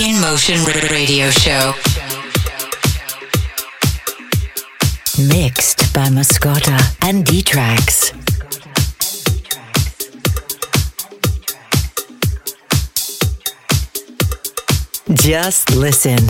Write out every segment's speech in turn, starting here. In Motion Radio Show. Mixed by Mascota and D-Trax. Just listen.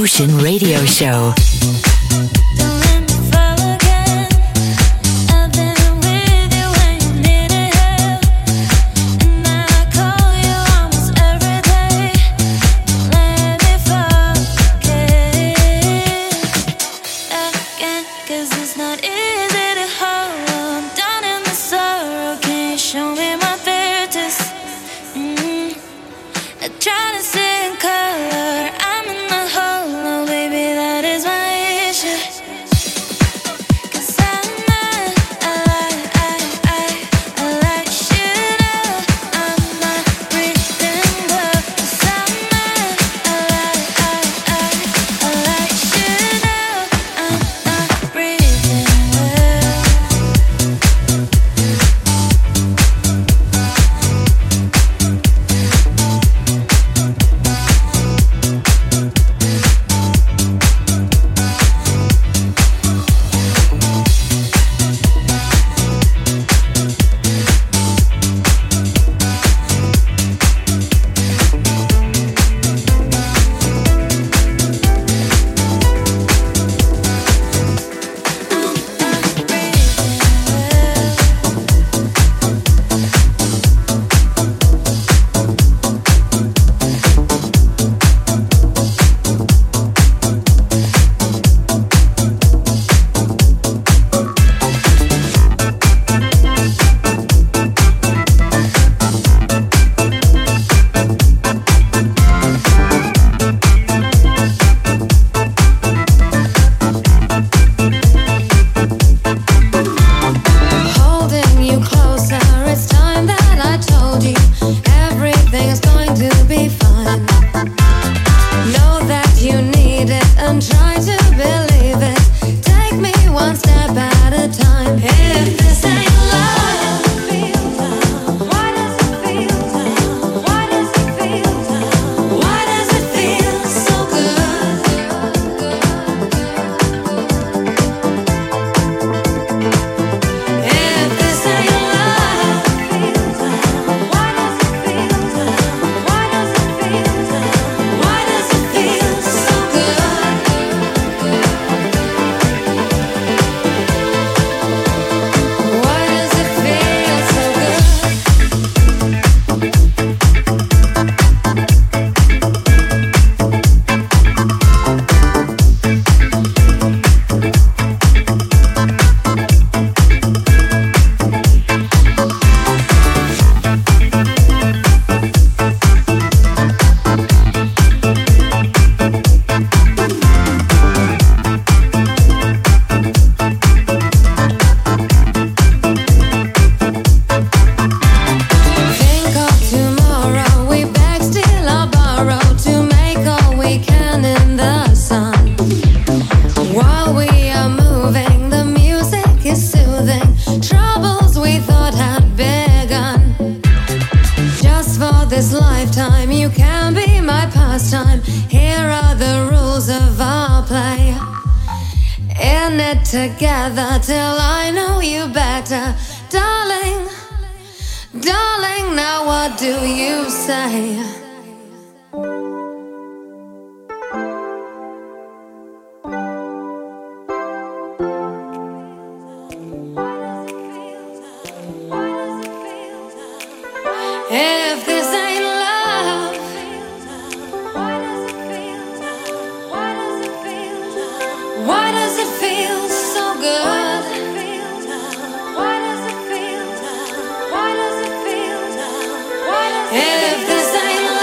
Motion Radio Show. If this ain't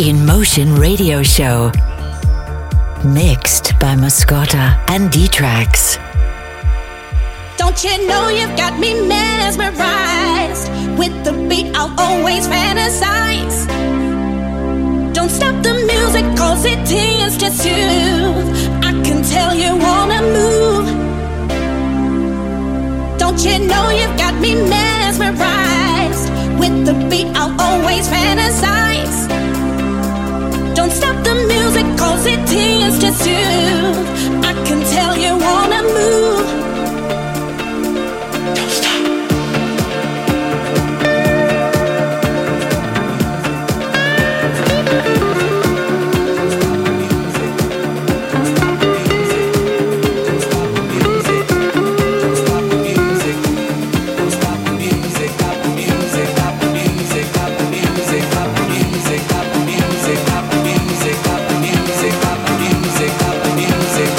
In Motion Radio Show, mixed by Mascota and D-Trax. Don't you know you've got me mesmerized? With the beat I'll always fantasize. Don't stop the music, cause it tends to soothe. I can tell you wanna move. Don't you know you've got me mesmerized? With the beat I'll always fantasize. Don't stop the music, cause it tends to soothe. I can tell you wanna move. Music.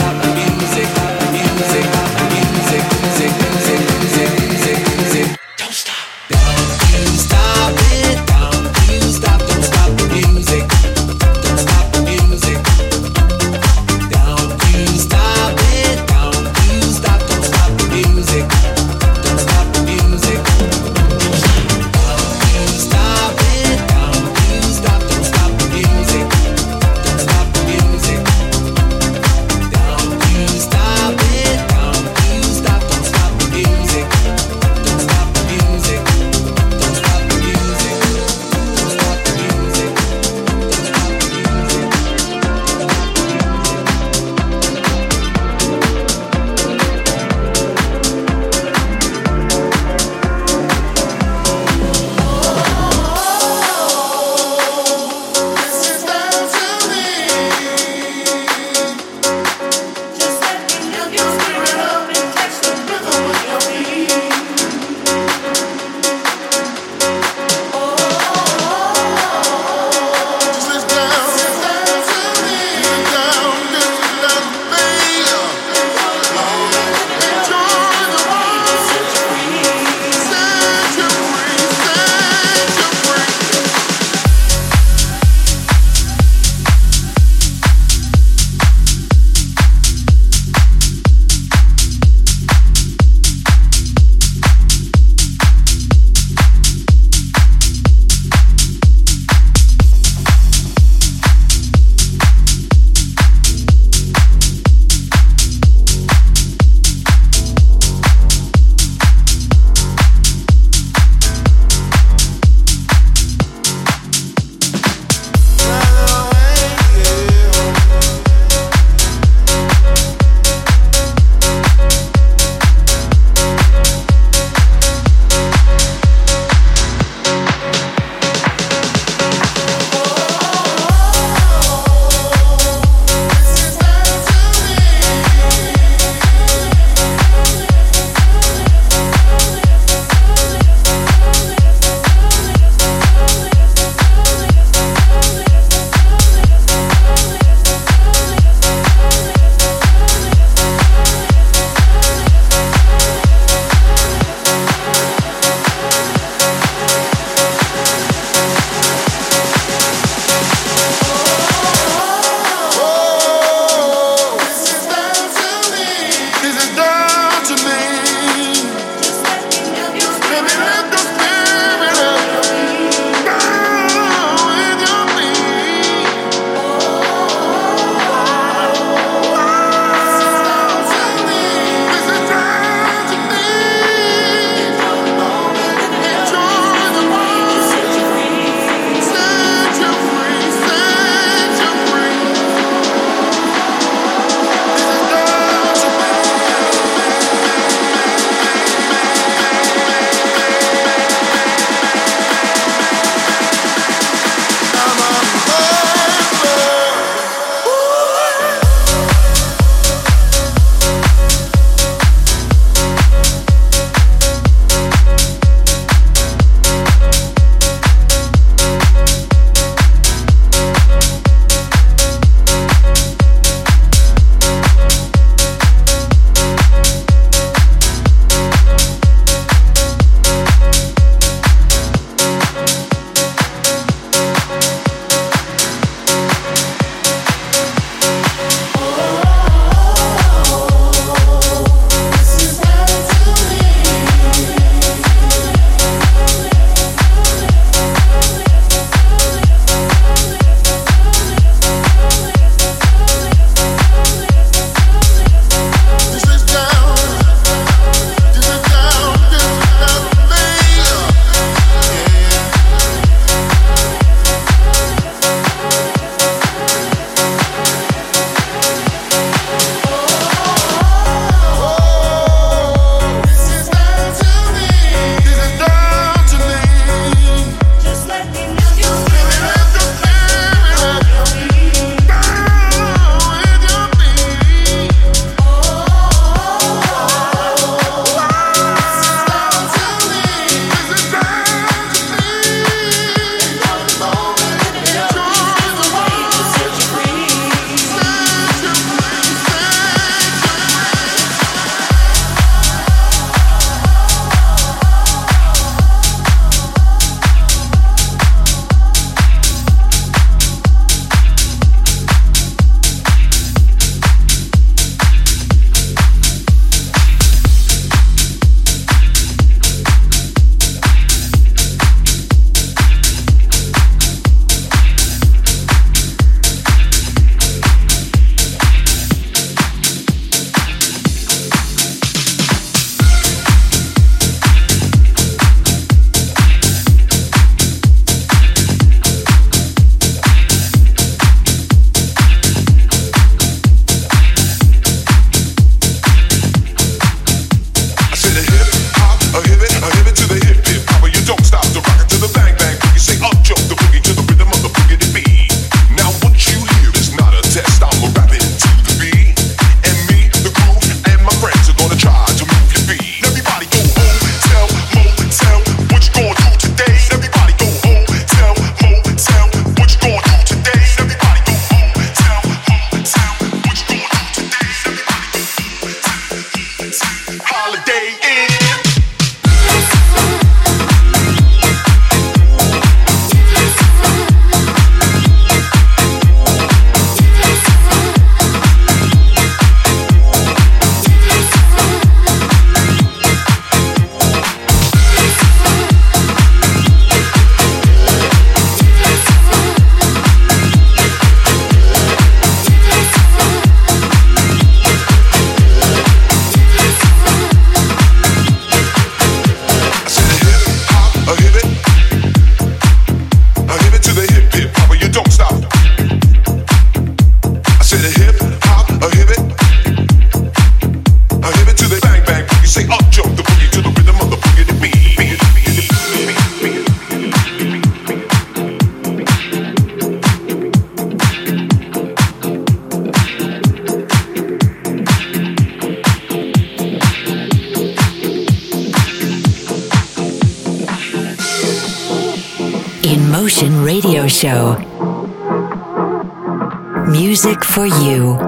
Motion Radio Show. Music for you. I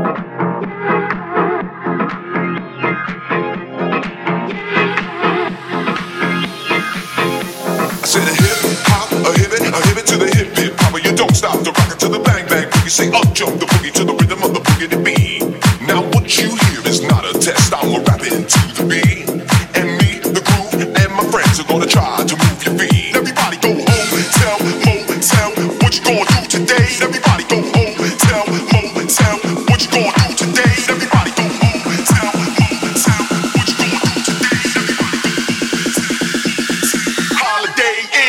said a hip hop, a hip it to the hip hip hopper. You don't stop the rocket to the bang bang boogie. Say up jump the boogie to the rhythm of the boogie to beat. Now what you hear is not a test. I'm a rapping to the beat, and me, the groove, and my friends are gonna try to move your feet. Everybody go home, tell Mo, tell what you gonna do today. Everybody go home, tell Mo, tell what you gonna do today. Everybody go home, tell Mo, tell what you gonna do today. Everybody go holiday in.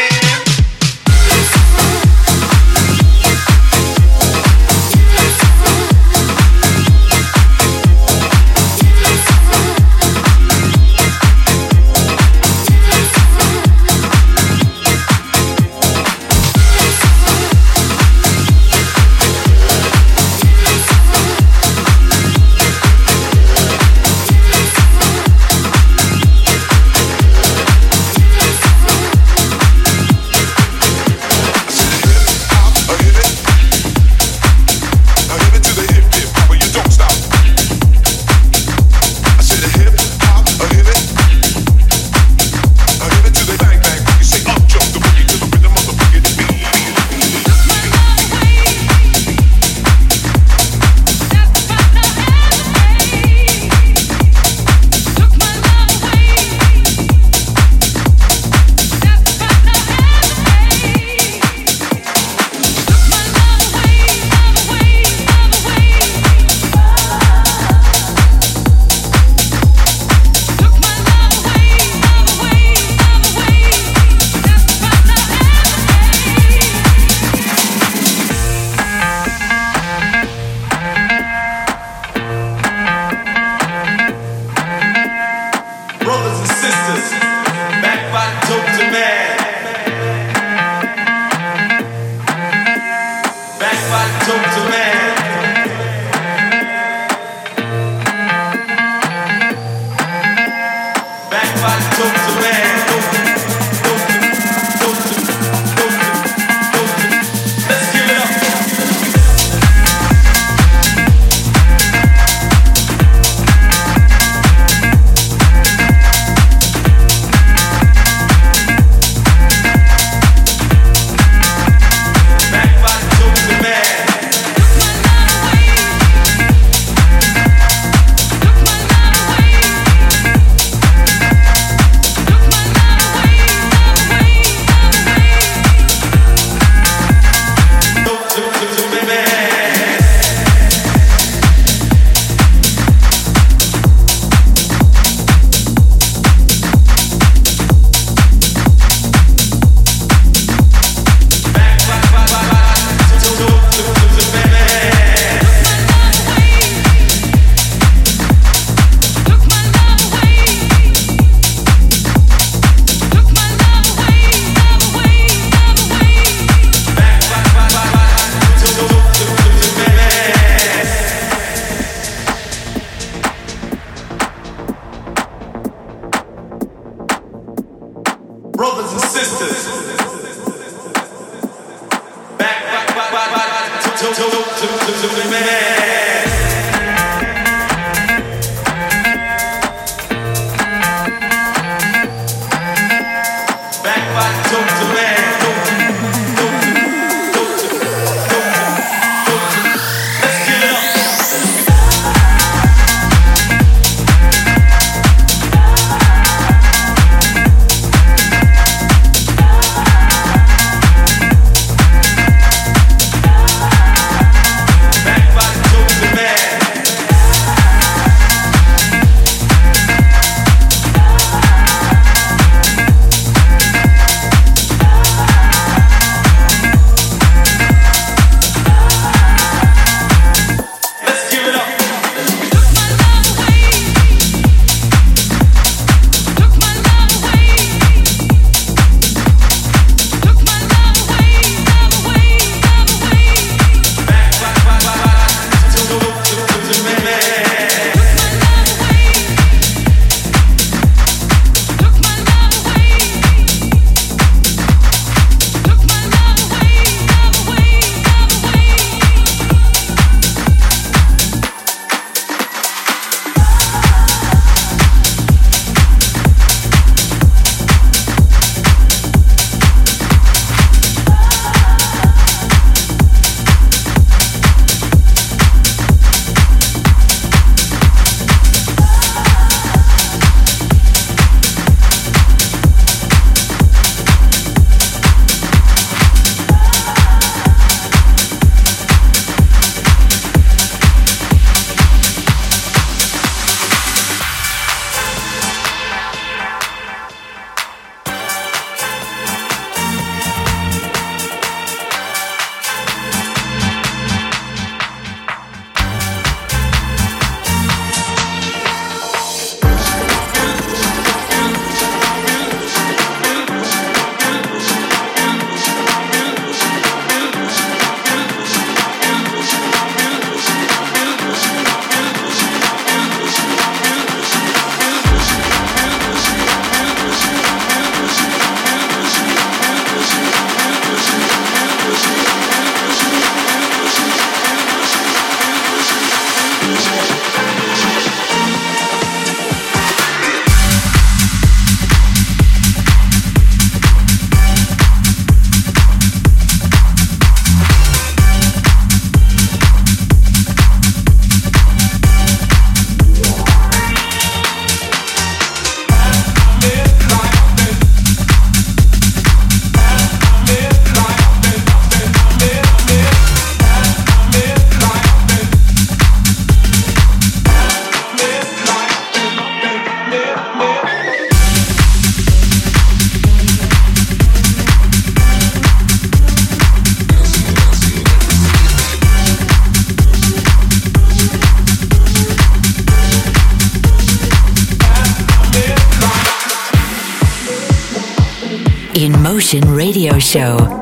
Man. In Motion Radio Show.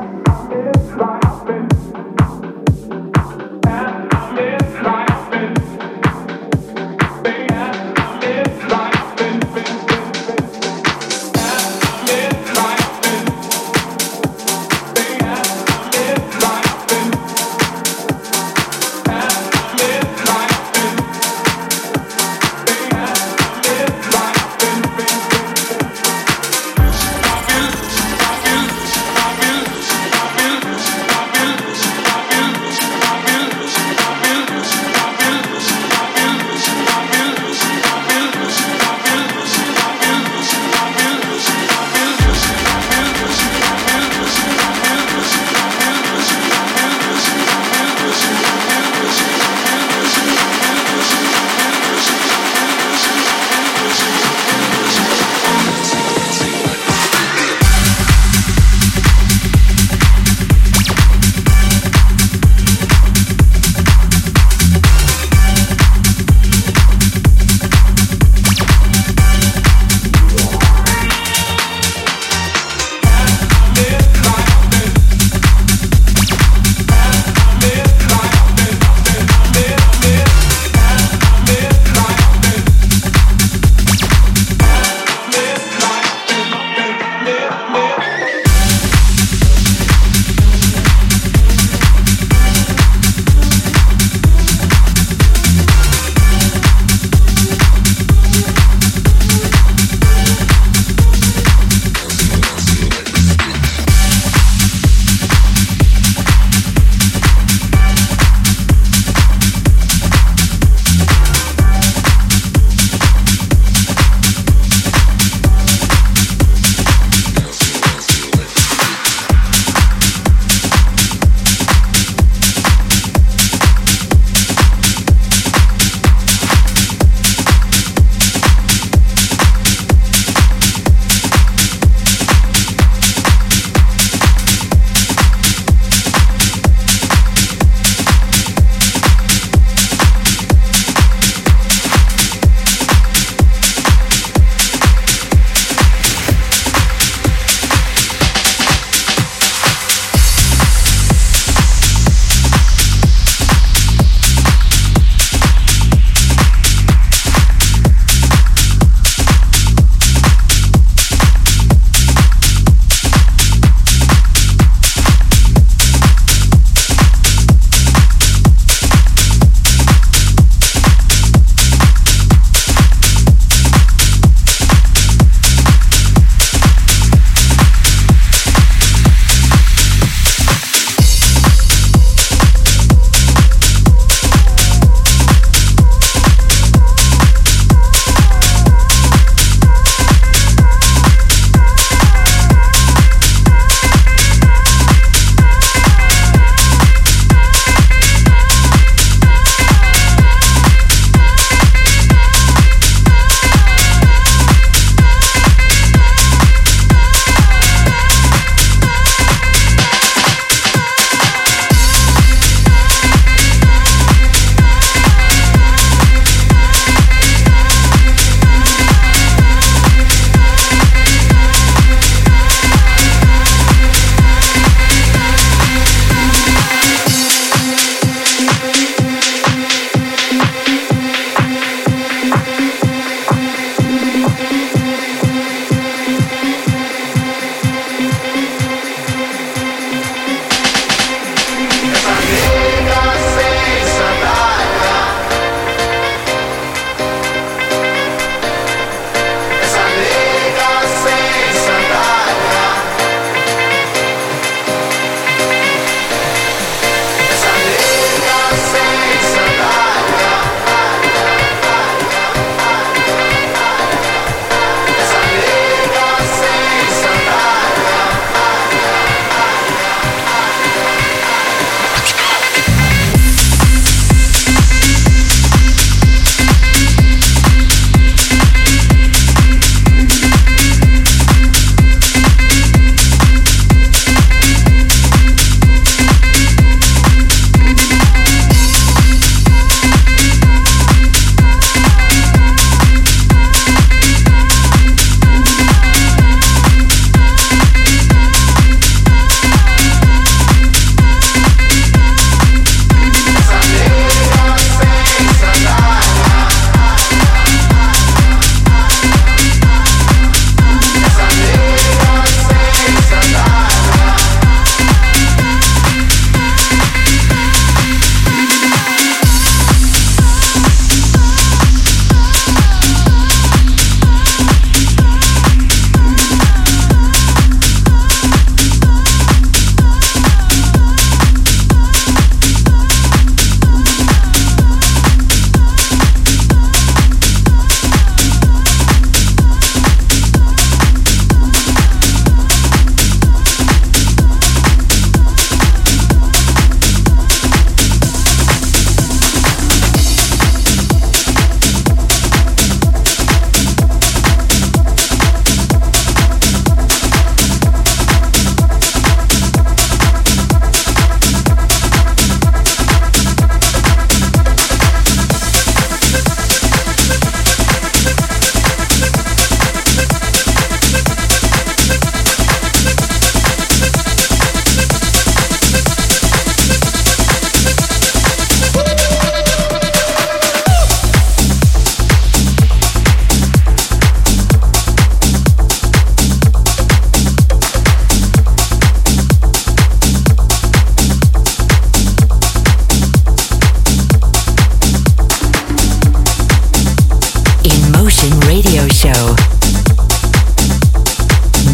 Show,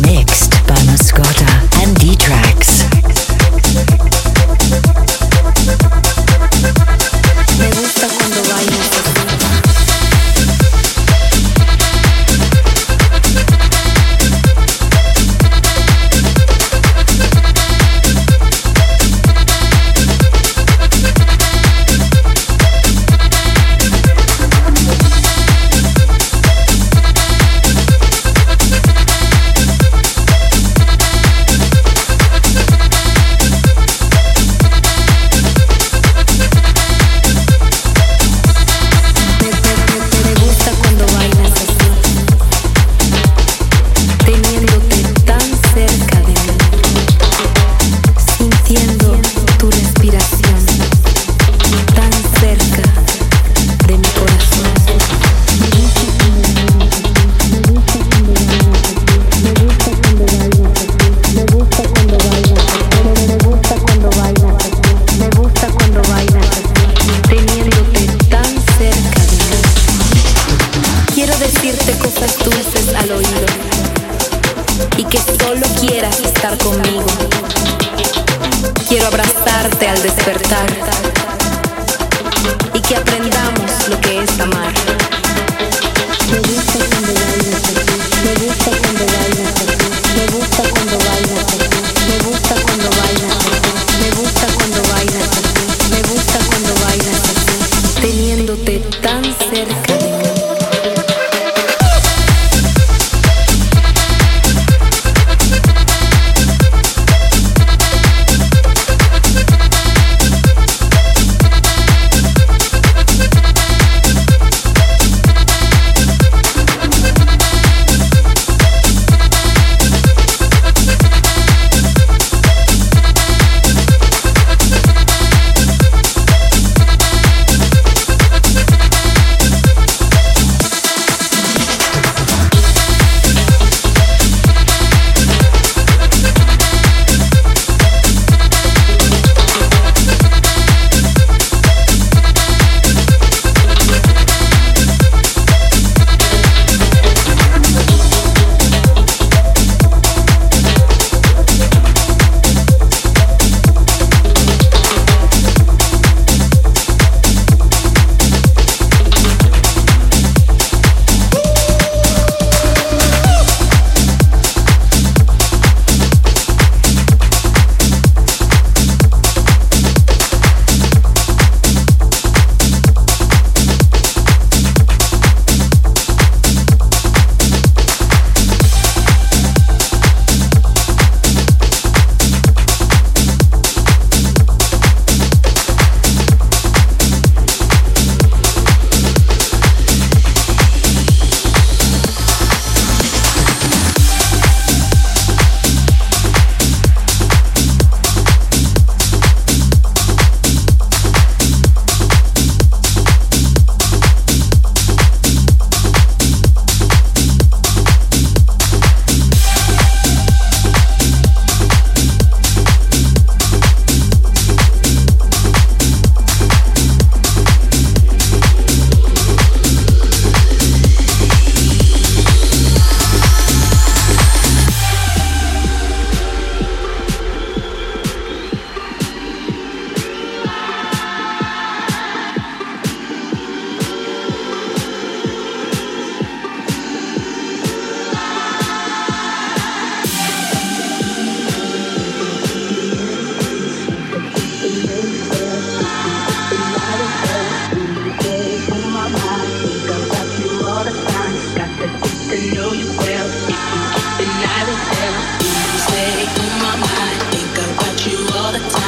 mixed by Mascota and D-Trax. All the time.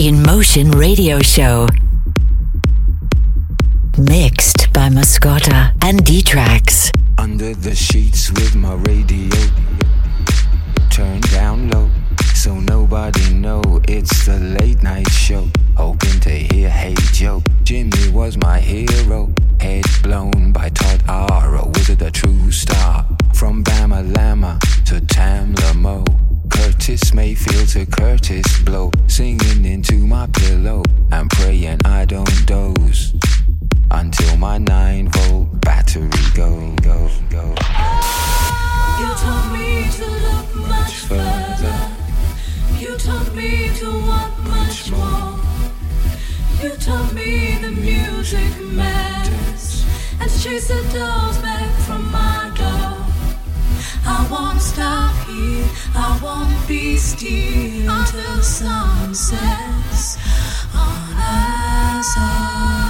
In Motion Radio Show, mixed by Mascota and D-Trax. Under the sheets with my radio turned down low, so nobody know it's the late night show. Hoping to hear Hey Joe. Jimmy was my hero. Head blown by Todd R, a wizard, a true star. From Bama Lama to Tam Lamo, Curtis Mayfield to Curtis Blow, singing into my pillow and praying I don't doze until my 9-volt battery go. You told me to look much further. You told me to want much more. You told me the music matters, and to chase the doors back from my door. I won't stop here, I won't be still until sun sets on us all.